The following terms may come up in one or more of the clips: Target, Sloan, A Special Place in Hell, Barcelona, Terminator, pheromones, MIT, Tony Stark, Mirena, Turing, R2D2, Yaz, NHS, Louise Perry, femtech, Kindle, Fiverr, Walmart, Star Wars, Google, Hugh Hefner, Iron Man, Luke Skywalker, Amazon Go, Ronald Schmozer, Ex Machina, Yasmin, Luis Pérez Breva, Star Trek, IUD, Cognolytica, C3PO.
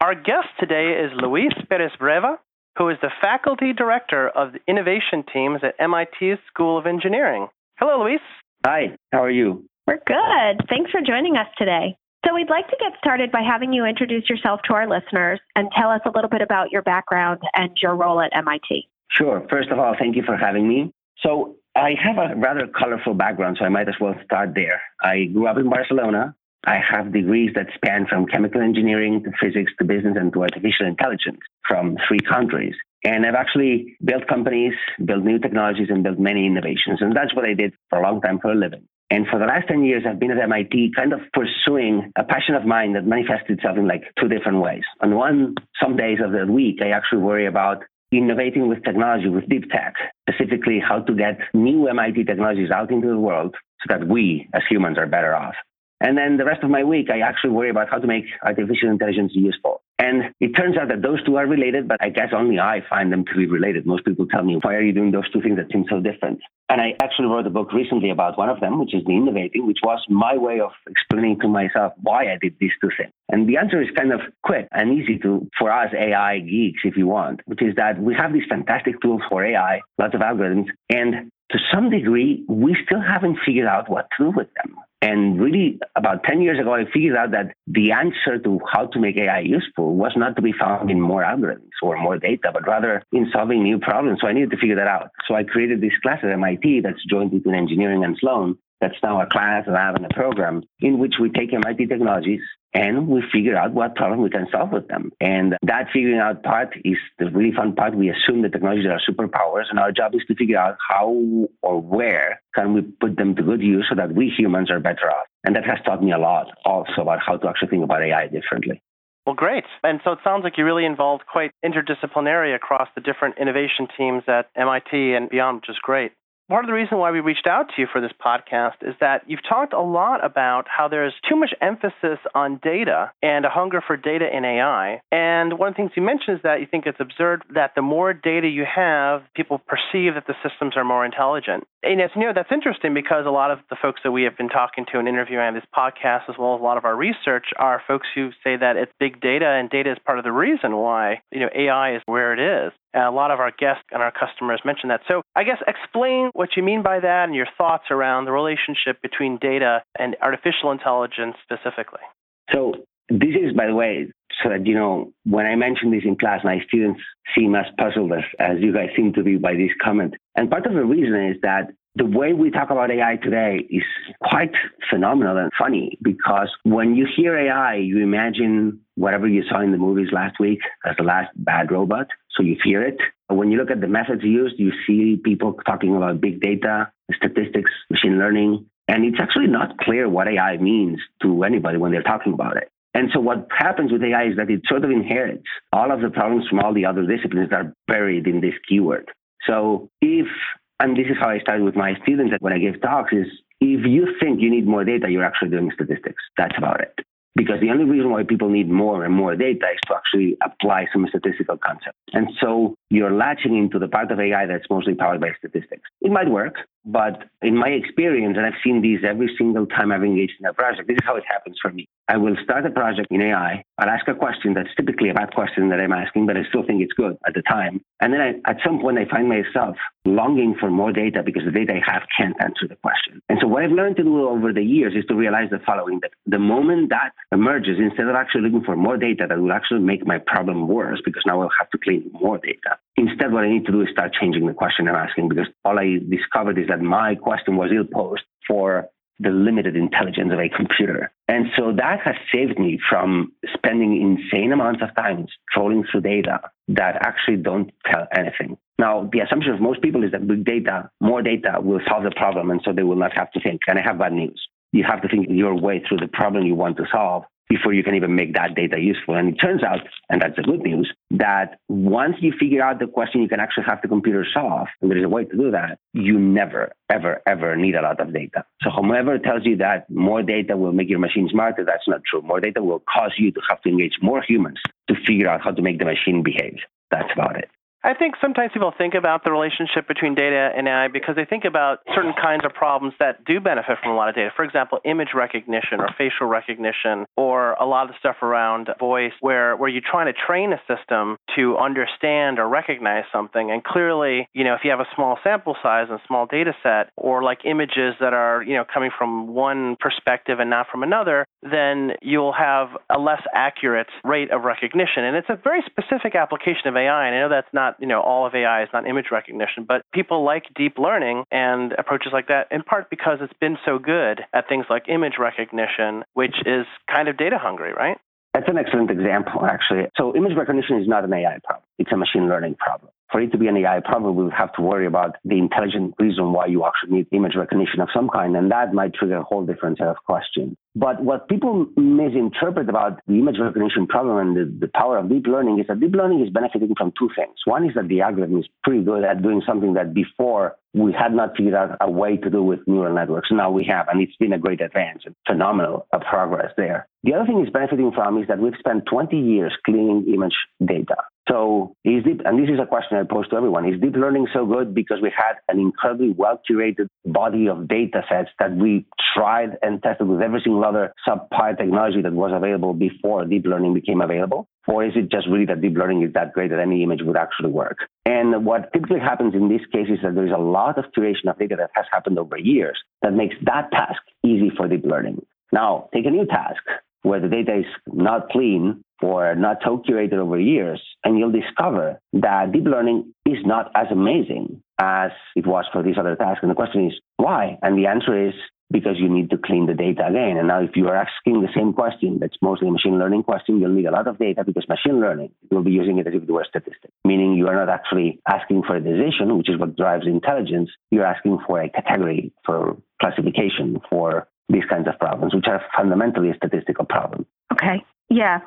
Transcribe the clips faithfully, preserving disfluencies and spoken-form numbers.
Our guest today is Luis Pérez Breva, who is the faculty director of the innovation teams at M I T's School of Engineering. Hello, Luis. Hi, how are you? We're good. Thanks for joining us today. So we'd like to get started by having you introduce yourself to our listeners and tell us a little bit about your background and your role at M I T. Sure. First of all, thank you for having me. So I have a rather colorful background, so I might as well start there. I grew up in Barcelona. I have degrees that span from chemical engineering to physics to business and to artificial intelligence from three countries. And I've actually built companies, built new technologies, and built many innovations. And that's what I did for a long time for a living. And for the last ten years, I've been at M I T kind of pursuing a passion of mine that manifests itself in like two different ways. On one, some days of the week, I actually worry about innovating with technology, with deep tech, specifically how to get new M I T technologies out into the world so that we as humans are better off. And then the rest of my week, I actually worry about how to make artificial intelligence useful. And it turns out that those two are related, but I guess only I find them to be related. Most people tell me, why are you doing those two things that seem so different? And I actually wrote a book recently about one of them, which is the innovating, which was my way of explaining to myself why I did these two things. And the answer is kind of quick and easy to, for us A I geeks, if you want, which is that we have these fantastic tools for A I, lots of algorithms, and to some degree, we still haven't figured out what to do with them. And really, about ten years ago, I figured out that the answer to how to make A I useful was not to be found in more algorithms or more data, but rather in solving new problems. So I needed to figure that out. So I created this class at M I T that's joined between engineering and Sloan. That's now a class, a lab, and a program in which we take M I T technologies and we figure out what problem we can solve with them. And that figuring out part is the really fun part. We assume the technologies are superpowers, and our job is to figure out how or where can we put them to good use so that we humans are better off. And that has taught me a lot also about how to actually think about A I differently. Well, great. And so it sounds like you're really involved quite interdisciplinary across the different innovation teams at M I T and beyond, which is great. Part of the reason why we reached out to you for this podcast is that you've talked a lot about how there's too much emphasis on data and a hunger for data in A I. And one of the things you mentioned is that you think it's absurd that the more data you have, people perceive that the systems are more intelligent. And as you know, that's interesting because a lot of the folks that we have been talking to and interviewing on this podcast, as well as a lot of our research, are folks who say that it's big data and data is part of the reason why, you know, A I is where it is. And a lot of our guests and our customers mention that. So I guess explain what you mean by that and your thoughts around the relationship between data and artificial intelligence specifically. So this is, by the way, so that, you know, when I mention this in class, my students seem as puzzled as, as you guys seem to be by this comment. And part of the reason is that the way we talk about A I today is quite phenomenal and funny because when you hear A I, you imagine whatever you saw in the movies last week as the last bad robot. So you fear it. When you look at the methods used, you see people talking about big data, statistics, machine learning, and it's actually not clear what A I means to anybody when they're talking about it. And so what happens with A I is that it sort of inherits all of the problems from all the other disciplines that are buried in this keyword. So if, and this is how I started with my students when I give talks, is if you think you need more data, you're actually doing statistics. That's about it. Because the only reason why people need more and more data is to actually apply some statistical concept. And so you're latching into the part of A I that's mostly powered by statistics. It might work, but in my experience, and I've seen these every single time I've engaged in a project, this is how it happens for me. I will start a project in A I. I'll ask a question that's typically a bad question that I'm asking, but I still think it's good at the time. And then I, at some point, I find myself longing for more data because the data I have can't answer the question. And so what I've learned to do over the years is to realize the following, that the moment that emerges, instead of actually looking for more data that will actually make my problem worse because now I'll have to clean more data. Instead, what I need to do is start changing the question I'm asking because all I discovered is that my question was ill-posed for the limited intelligence of a computer. And so that has saved me from spending insane amounts of time scrolling through data that actually don't tell anything. Now, the assumption of most people is that big data, more data will solve the problem, and so they will not have to think. And I have bad news. You have to think your way through the problem you want to solve before you can even make that data useful. And it turns out, and that's the good news, that once you figure out the question you can actually have the computer solve, and there is a way to do that, you never, ever, ever need a lot of data. So whomever tells you that more data will make your machine smarter, that's not true. More data will cause you to have to engage more humans to figure out how to make the machine behave. That's about it. I think sometimes people think about the relationship between data and A I because they think about certain kinds of problems that do benefit from a lot of data. For example, image recognition or facial recognition, or a lot of the stuff around voice where, where you're trying to train a system to understand or recognize something. And clearly, you know, if you have a small sample size and small data set, or like images that are, you know, coming from one perspective and not from another, then you'll have a less accurate rate of recognition. And it's a very specific application of A I. And I know that's not you know, all of A I is not image recognition, but people like deep learning and approaches like that, in part because it's been so good at things like image recognition, which is kind of data hungry, right? That's an excellent example, actually. So image recognition is not an A I problem. It's a machine learning problem. For it to be an A I problem, we would have to worry about the intelligent reason why you actually need image recognition of some kind, and that might trigger a whole different set of questions. But what people misinterpret about the image recognition problem and the, the power of deep learning is that deep learning is benefiting from two things. One is that the algorithm is pretty good at doing something that before we had not figured out a way to do with neural networks. Now we have, and it's been a great advance and phenomenal progress there. The other thing it's benefiting from is that we've spent twenty years cleaning image data. So is deep, and this is a question I pose to everyone, is deep learning so good because we had an incredibly well-curated body of data sets that we tried and tested with every single other sub-part technology that was available before deep learning became available? Or is it just really that deep learning is that great that any image would actually work? And what typically happens in this case is that there is a lot of curation of data that has happened over years that makes that task easy for deep learning. Now, take a new task where the data is not clean or not so curated over years, and you'll discover that deep learning is not as amazing as it was for this other task. And the question is, why? And the answer is, because you need to clean the data again. And now if you are asking the same question, that's mostly a machine learning question, you'll need a lot of data because machine learning will be using it as if it were statistics, meaning you are not actually asking for a decision, which is what drives intelligence. You're asking for a category, for classification, for these kinds of problems, which are fundamentally a statistical problem. Okay. Yeah.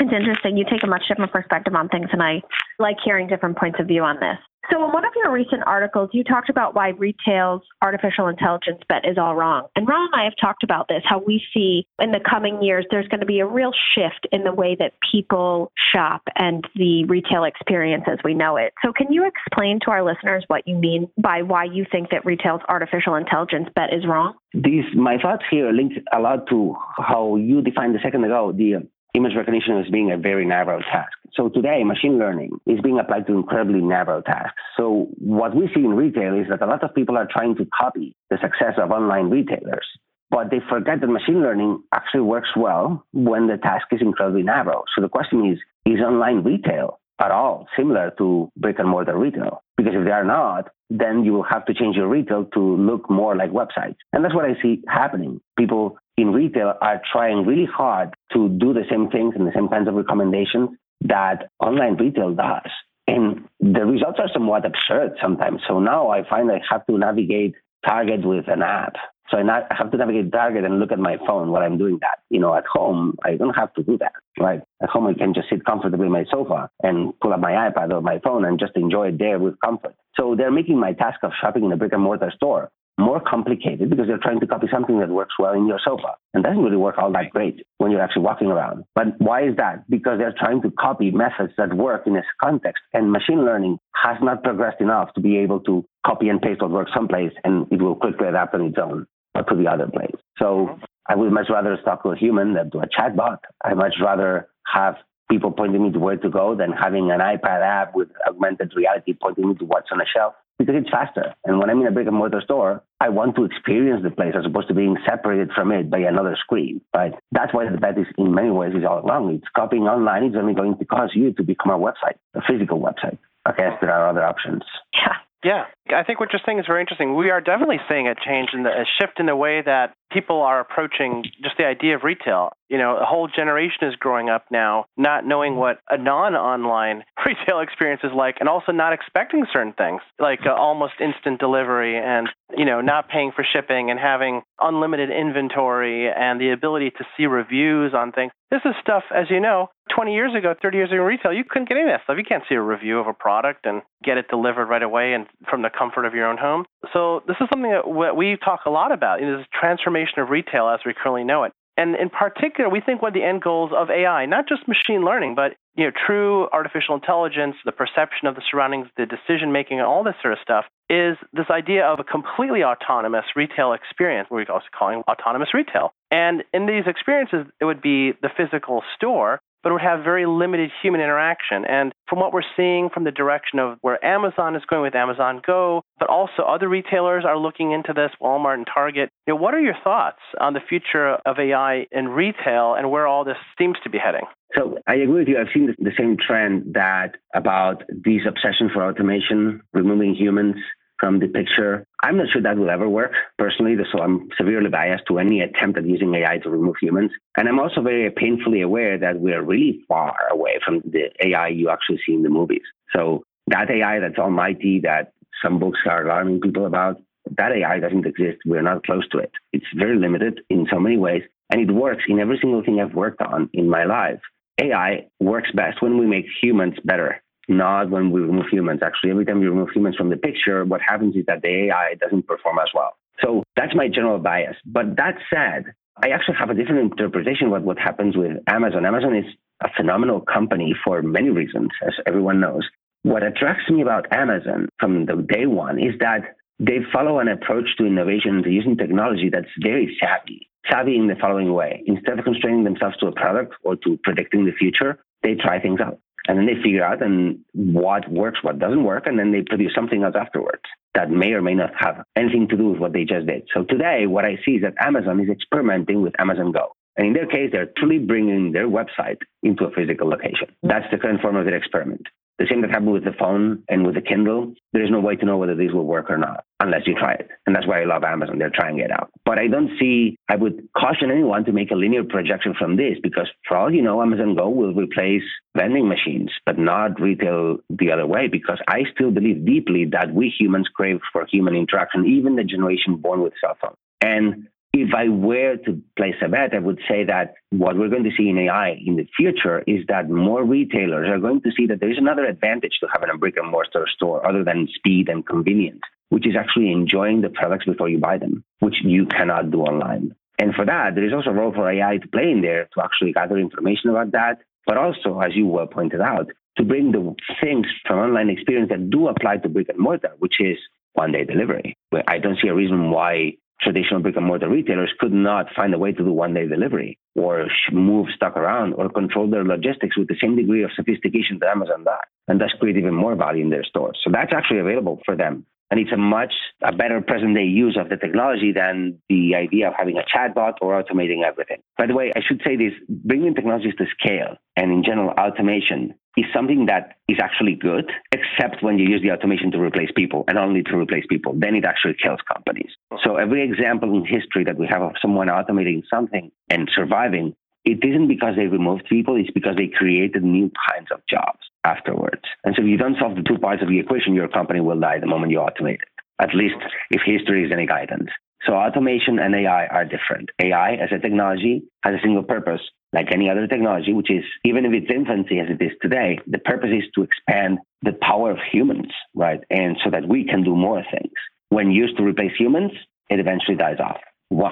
It's interesting. You take a much different perspective on things, and I like hearing different points of view on this. So in one of your recent articles, you talked about why retail's artificial intelligence bet is all wrong. And Ron and I have talked about this, how we see in the coming years, there's going to be a real shift in the way that people shop and the retail experience as we know it. So can you explain to our listeners what you mean by why you think that retail's artificial intelligence bet is wrong? These, my thoughts here linked a lot to how you defined a second ago, the image recognition as being a very narrow task. So today, machine learning is being applied to incredibly narrow tasks. So what we see in retail is that a lot of people are trying to copy the success of online retailers, but they forget that machine learning actually works well when the task is incredibly narrow. So the question is, is online retail at all similar to brick and mortar retail? Because if they are not, then you will have to change your retail to look more like websites. And that's what I see happening. People in retail are trying really hard to do the same things and the same kinds of recommendations that online retail does. And the results are somewhat absurd sometimes. So now I find I have to navigate Target with an app. So I, not, I have to navigate Target and look at my phone while I'm doing that. You know, at home, I don't have to do that. Right? At home, I can just sit comfortably on my sofa and pull up my iPad or my phone and just enjoy it there with comfort. So they're making my task of shopping in a brick and mortar store more complicated because they're trying to copy something that works well in your sofa and doesn't really work all that great when you're actually walking around. But why is that? Because they're trying to copy methods that work in this context, and machine learning has not progressed enough to be able to copy and paste what works someplace, and it will quickly adapt on its own or to the other place. So I would much rather talk to a human than to a chatbot. I much rather have people pointing me to where to go than having an iPad app with augmented reality pointing me to what's on a shelf, because it's faster. And when I'm in a brick and mortar store, I want to experience the place as opposed to being separated from it by another screen, right? That's why the bet is in many ways is all wrong. It's copying online. It's only going to cause you to become a website, a physical website. I guess there are other options. Yeah. Yeah. I think what you're saying is very interesting. We are definitely seeing a change in the, a shift in the way that people are approaching just the idea of retail. You know, a whole generation is growing up now not knowing what a non-online retail experience is like, and also not expecting certain things like uh, almost instant delivery and, you know, not paying for shipping and having unlimited inventory and the ability to see reviews on things. This is stuff, as you know, twenty years ago, thirty years ago in retail, you couldn't get any of that stuff. You can't see a review of a product and get it delivered right away and from the comfort of your own home. So this is something that we talk a lot about, you know, this transformation of retail as we currently know it. And in particular, we think one of the end goals of A I, not just machine learning, but you know, true artificial intelligence, the perception of the surroundings, the decision-making, and all this sort of stuff, is this idea of a completely autonomous retail experience, we're also calling autonomous retail. And in these experiences, it would be the physical store, but it would have very limited human interaction. And from what we're seeing from the direction of where Amazon is going with Amazon Go, but also other retailers are looking into this, Walmart and Target. You know, what are your thoughts on the future of A I in retail and where all this seems to be heading? So I agree with you. I've seen the same trend that about this obsession for automation, removing humans from the picture. I'm not sure that will ever work personally, so I'm severely biased to any attempt at using A I to remove humans. And I'm also very painfully aware that we are really far away from the A I you actually see in the movies. So that A I that's almighty, that some books are alarming people about, that A I doesn't exist. We're not close to it. It's very limited in so many ways, and it works in every single thing I've worked on in my life. A I works best when we make humans better, not when we remove humans. Actually, every time you remove humans from the picture, what happens is that the A I doesn't perform as well. So that's my general bias. But that said, I actually have a different interpretation of what happens with Amazon. Amazon is a phenomenal company for many reasons, as everyone knows. What attracts me about Amazon from the day one is that they follow an approach to innovation, to using technology that's very savvy. Savvy in the following way. Instead of constraining themselves to a product or to predicting the future, they try things out. And then they figure out and what works, what doesn't work, and then they produce something else afterwards that may or may not have anything to do with what they just did. So today, what I see is that Amazon is experimenting with Amazon Go. And in their case, they're truly bringing their website into a physical location. That's the current form of their experiment. The same that happened with the phone and with the Kindle. There is no way to know whether these will work or not unless you try it. And that's why I love Amazon. They're trying it out. But I don't see, I would caution anyone to make a linear projection from this, because for all you know, Amazon Go will replace vending machines, but not retail the other way, because I still believe deeply that we humans crave for human interaction, even the generation born with cell phones. And if I were to place a bet, I would say that what we're going to see in A I in the future is that more retailers are going to see that there's another advantage to having a brick and mortar store other than speed and convenience, which is actually enjoying the products before you buy them, which you cannot do online. And for that, there is also a role for A I to play in there to actually gather information about that, but also, as you well pointed out, to bring the things from online experience that do apply to brick and mortar, which is one-day delivery. I don't see a reason why traditional brick-and-mortar retailers could not find a way to do one-day delivery or move stock around or control their logistics with the same degree of sophistication that Amazon does, and thus create even more value in their stores. So that's actually available for them. And it's a much a better present-day use of the technology than the idea of having a chatbot or automating everything. By the way, I should say this, bringing technologies to scale and in general automation is something that is actually good, except when you use the automation to replace people and only to replace people. Then it actually kills companies. So every example in history that we have of someone automating something and surviving, it isn't because they removed people, it's because they created new kinds of jobs afterwards. And so if you don't solve the two parts of the equation, your company will die the moment you automate it, at least if history is any guidance. So automation and A I are different. A I as a technology has a single purpose, like any other technology, which is, even if it's infancy as it is today, the purpose is to expand the power of humans, right? And so that we can do more things. When used to replace humans, it eventually dies off.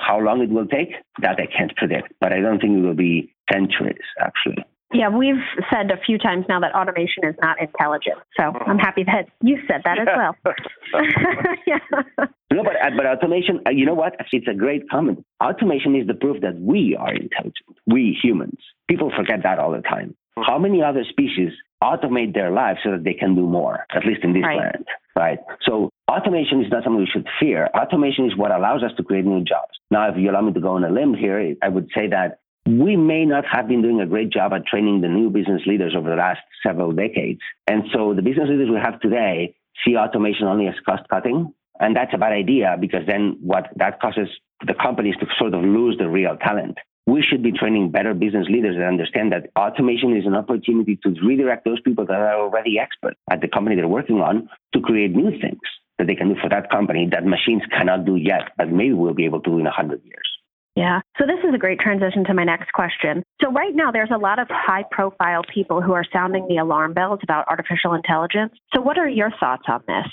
How long it will take, that I can't predict, but I don't think it will be centuries, actually. Yeah, we've said a few times now that automation is not intelligent, so I'm happy that you said that yeah. as well. yeah. No, but, but automation, you know what? Actually, it's a great comment. Automation is the proof that we are intelligent, we humans. People forget that all the time. How many other species automate their lives so that they can do more, at least in this right. planet, right? So automation is not something we should fear. Automation is what allows us to create new jobs. Now, if you allow me to go on a limb here, I would say that we may not have been doing a great job at training the new business leaders over the last several decades. And so the business leaders we have today see automation only as cost cutting. And that's a bad idea, because then what that causes the companies to sort of lose the real talent. We should be training better business leaders that understand that automation is an opportunity to redirect those people that are already expert at the company they're working on to create new things that they can do for that company that machines cannot do yet, but maybe we'll be able to do in one hundred years. Yeah. So this is a great transition to my next question. So right now, there's a lot of high-profile people who are sounding the alarm bells about artificial intelligence. So what are your thoughts on this?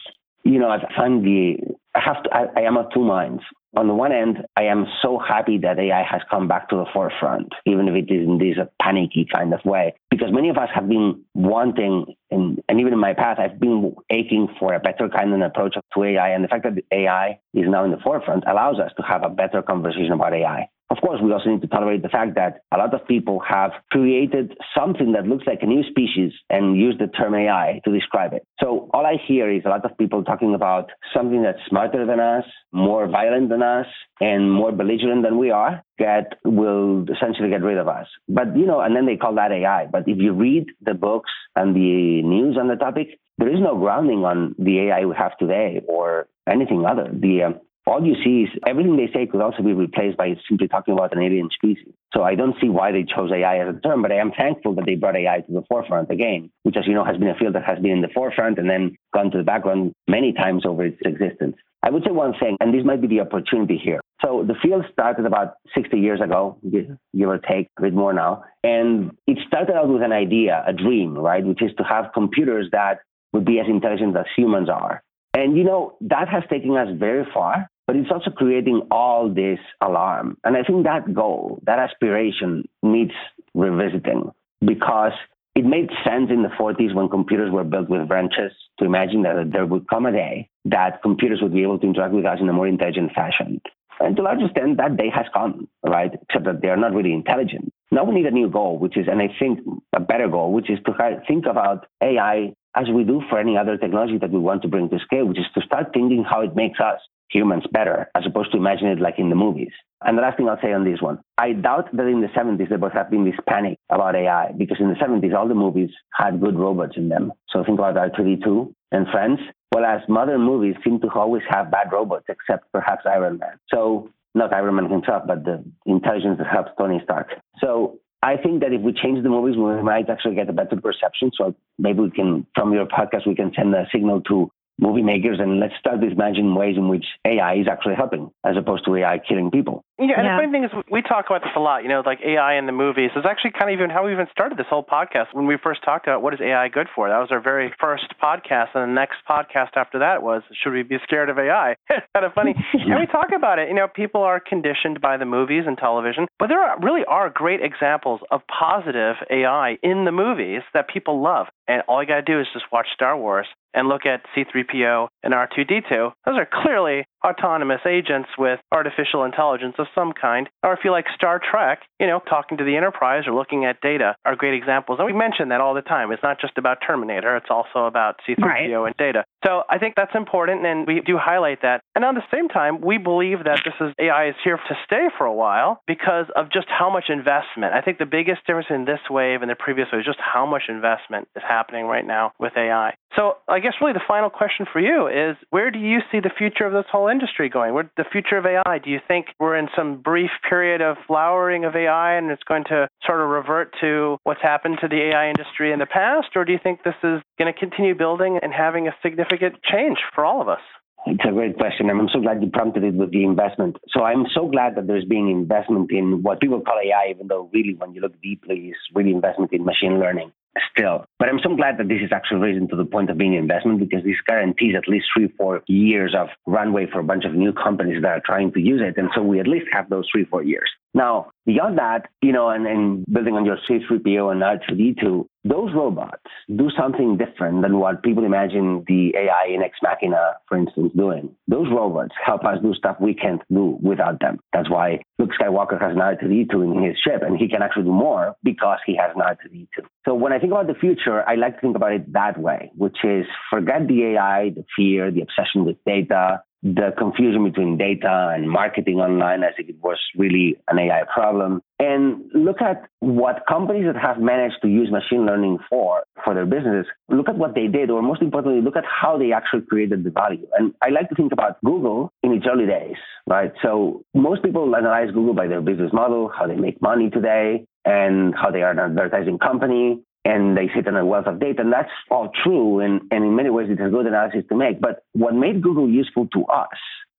You know, I find the I have to, I, I am of two minds. On the one end, I am so happy that A I has come back to the forefront, even if it is in this panicky kind of way, because many of us have been wanting, and, and even in my path, I've been aching for a better kind of approach to A I. And the fact that A I is now in the forefront allows us to have a better conversation about A I. Of course, we also need to tolerate the fact that a lot of people have created something that looks like a new species and use the term A I to describe it. So all I hear is a lot of people talking about something that's smarter than us, more violent than us, and more belligerent than we are, that will essentially get rid of us. But, you know, and then they call that A I. But if you read the books and the news on the topic, there is no grounding on the A I we have today or anything other. The um, All you see is everything they say could also be replaced by simply talking about an alien species. So I don't see why they chose A I as a term, but I am thankful that they brought A I to the forefront again, which, as you know, has been a field that has been in the forefront and then gone to the background many times over its existence. I would say one thing, and this might be the opportunity here. So the field started about sixty years ago, give or take, a bit more now. And it started out with an idea, a dream, right, which is to have computers that would be as intelligent as humans are. And, you know, that has taken us very far. But it's also creating all this alarm. And I think that goal, that aspiration needs revisiting, because it made sense in the forties when computers were built with wrenches to imagine that there would come a day that computers would be able to interact with us in a more intelligent fashion. And to a large extent, that day has come, right? Except that they are not really intelligent. Now we need a new goal, which is, and I think a better goal, which is to think about A I as we do for any other technology that we want to bring to scale, which is to start thinking how it makes us humans better, as opposed to imagine it like in the movies. And the last thing I'll say on this one, I doubt that in the seventies there would have been this panic about A I, because in the seventies, all the movies had good robots in them. So think about R two D two and Friends, whereas modern movies seem to always have bad robots, except perhaps Iron Man. So not Iron Man himself, but the intelligence that helps Tony Stark. So I think that if we change the movies, we might actually get a better perception. So maybe we can, from your podcast, we can send a signal to movie makers, and let's start imagining ways in which A I is actually helping, as opposed to A I killing people. Yeah, and yeah. The funny thing is, we talk about this a lot, you know, like A I in the movies. It's actually kind of even how we even started this whole podcast when we first talked about what is A I good for. That was our very first podcast, and the next podcast after that was, should we be scared of A I? Kind of funny. Yeah. And we talk about it, you know, people are conditioned by the movies and television, but there are, really are great examples of positive A I in the movies that people love. And all you got to do is just watch Star Wars and look at C three P O and R two D two. Those are clearly autonomous agents with artificial intelligence of some kind. Or if you like Star Trek, you know, talking to the Enterprise or looking at data are great examples. And we mention that all the time. It's not just about Terminator. It's also about C three P O right. And data. So I think that's important, and we do highlight that. And at the same time, we believe that this is A I is here to stay for a while because of just how much investment. I think the biggest difference in this wave and the previous wave is just how much investment is happening right now with A I. So I guess really the final question for you is, where do you see the future of this whole industry going? Where the future of A I? Do you think we're in some brief period of flowering of A I and it's going to sort of revert to what's happened to the A I industry in the past? Or do you think this is going to continue building and having a significant change for all of us? It's a great question. I'm so glad you prompted it with the investment. So I'm so glad that there's being investment in what people call A I, even though really when you look deeply, it's really investment in machine learning still. But I'm so glad that this is actually raised to the point of being investment, because this guarantees at least three, four years of runway for a bunch of new companies that are trying to use it. And so we at least have those three, four years. Now, beyond that, you know, and, and building on your C three P O and R two D two, those robots do something different than what people imagine the A I in Ex Machina, for instance, doing. Those robots help us do stuff we can't do without them. That's why Luke Skywalker has an R two D two in his ship, and he can actually do more because he has an R two D two. So when I think about the future, I like to think about it that way, which is forget the A I, the fear, the obsession with data, the confusion between data and marketing online as if it was really an A I problem. And look at what companies that have managed to use machine learning for, for their businesses, look at what they did, or most importantly, look at how they actually created the value. And I like to think about Google in its early days, right? So most people analyze Google by their business model, how they make money today, and how they are an advertising company. And they sit on a wealth of data, and that's all true. And, and in many ways, it's a good analysis to make. But what made Google useful to us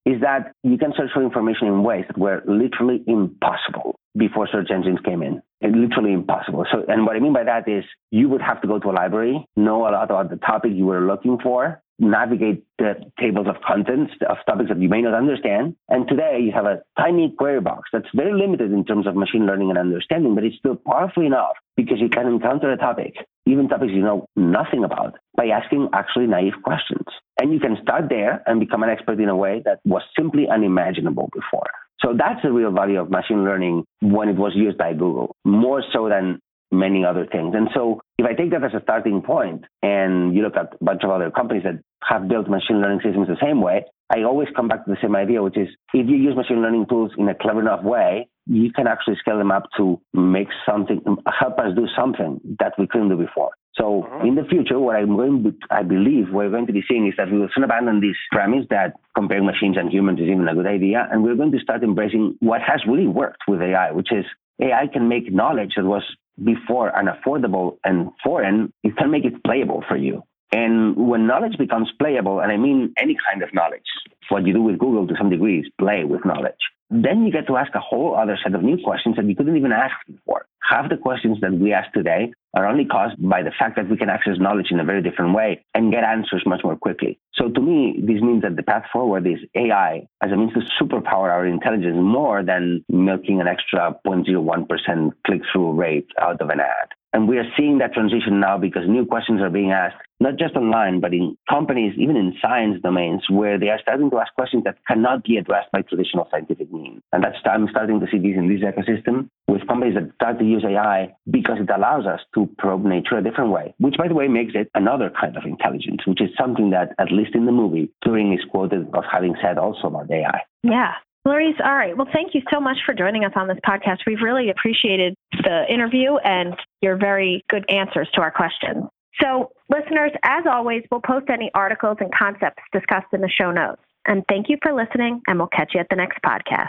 is that you can search for information in ways that were literally impossible before search engines came in. It's literally impossible. So, and what I mean by that is you would have to go to a library, know a lot about the topic you were looking for, navigate the tables of contents of topics that you may not understand. And today you have a tiny query box that's very limited in terms of machine learning and understanding, but it's still powerful enough because you can encounter a topic, even topics you know nothing about, by asking actually naive questions. And you can start there and become an expert in a way that was simply unimaginable before. So that's the real value of machine learning when it was used by Google, more so than many other things. And so if I take that as a starting point and you look at a bunch of other companies that have built machine learning systems the same way, I always come back to the same idea, which is if you use machine learning tools in a clever enough way, you can actually scale them up to make something, help us do something that we couldn't do before. So mm-hmm. in the future, what I'm going to, I believe we're going to be seeing is that we will soon abandon this premise that comparing machines and humans is even a good idea. And we're going to start embracing what has really worked with A I, which is A I can make knowledge that was before unaffordable and foreign, it can make it playable for you. And when knowledge becomes playable, and I mean any kind of knowledge, what you do with Google to some degree is play with knowledge, then you get to ask a whole other set of new questions that you couldn't even ask before. Half the questions that we ask today are only caused by the fact that we can access knowledge in a very different way and get answers much more quickly. So to me, this means that the path forward is A I as a means to superpower our intelligence more than milking an extra zero point zero one percent click-through rate out of an ad. And we are seeing that transition now because new questions are being asked, not just online, but in companies, even in science domains, where they are starting to ask questions that cannot be addressed by traditional scientific means. And that's I'm starting to see this in this ecosystem with companies that start to use A I because it allows us to probe nature a different way, which, by the way, makes it another kind of intelligence, which is something that, at least in the movie, Turing is quoted as having said also about A I. Yeah. Luis, all right. Well, thank you so much for joining us on this podcast. We've really appreciated the interview and your very good answers to our questions. So, listeners, as always, we'll post any articles and concepts discussed in the show notes. And thank you for listening, and we'll catch you at the next podcast.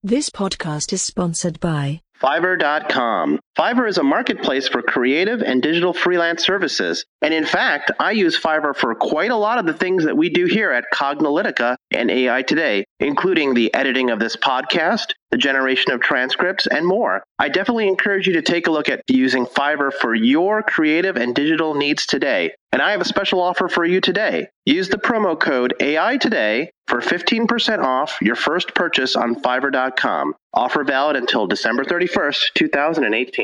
This podcast is sponsored by Fiverr dot com. Fiverr is a marketplace for creative and digital freelance services. And in fact, I use Fiverr for quite a lot of the things that we do here at Cognolytica and A I Today, including the editing of this podcast, the generation of transcripts, and more. I definitely encourage you to take a look at using Fiverr for your creative and digital needs today. And I have a special offer for you today. Use the promo code A I Today for fifteen percent off your first purchase on Fiverr dot com. Offer valid until December thirty-first, two thousand eighteen.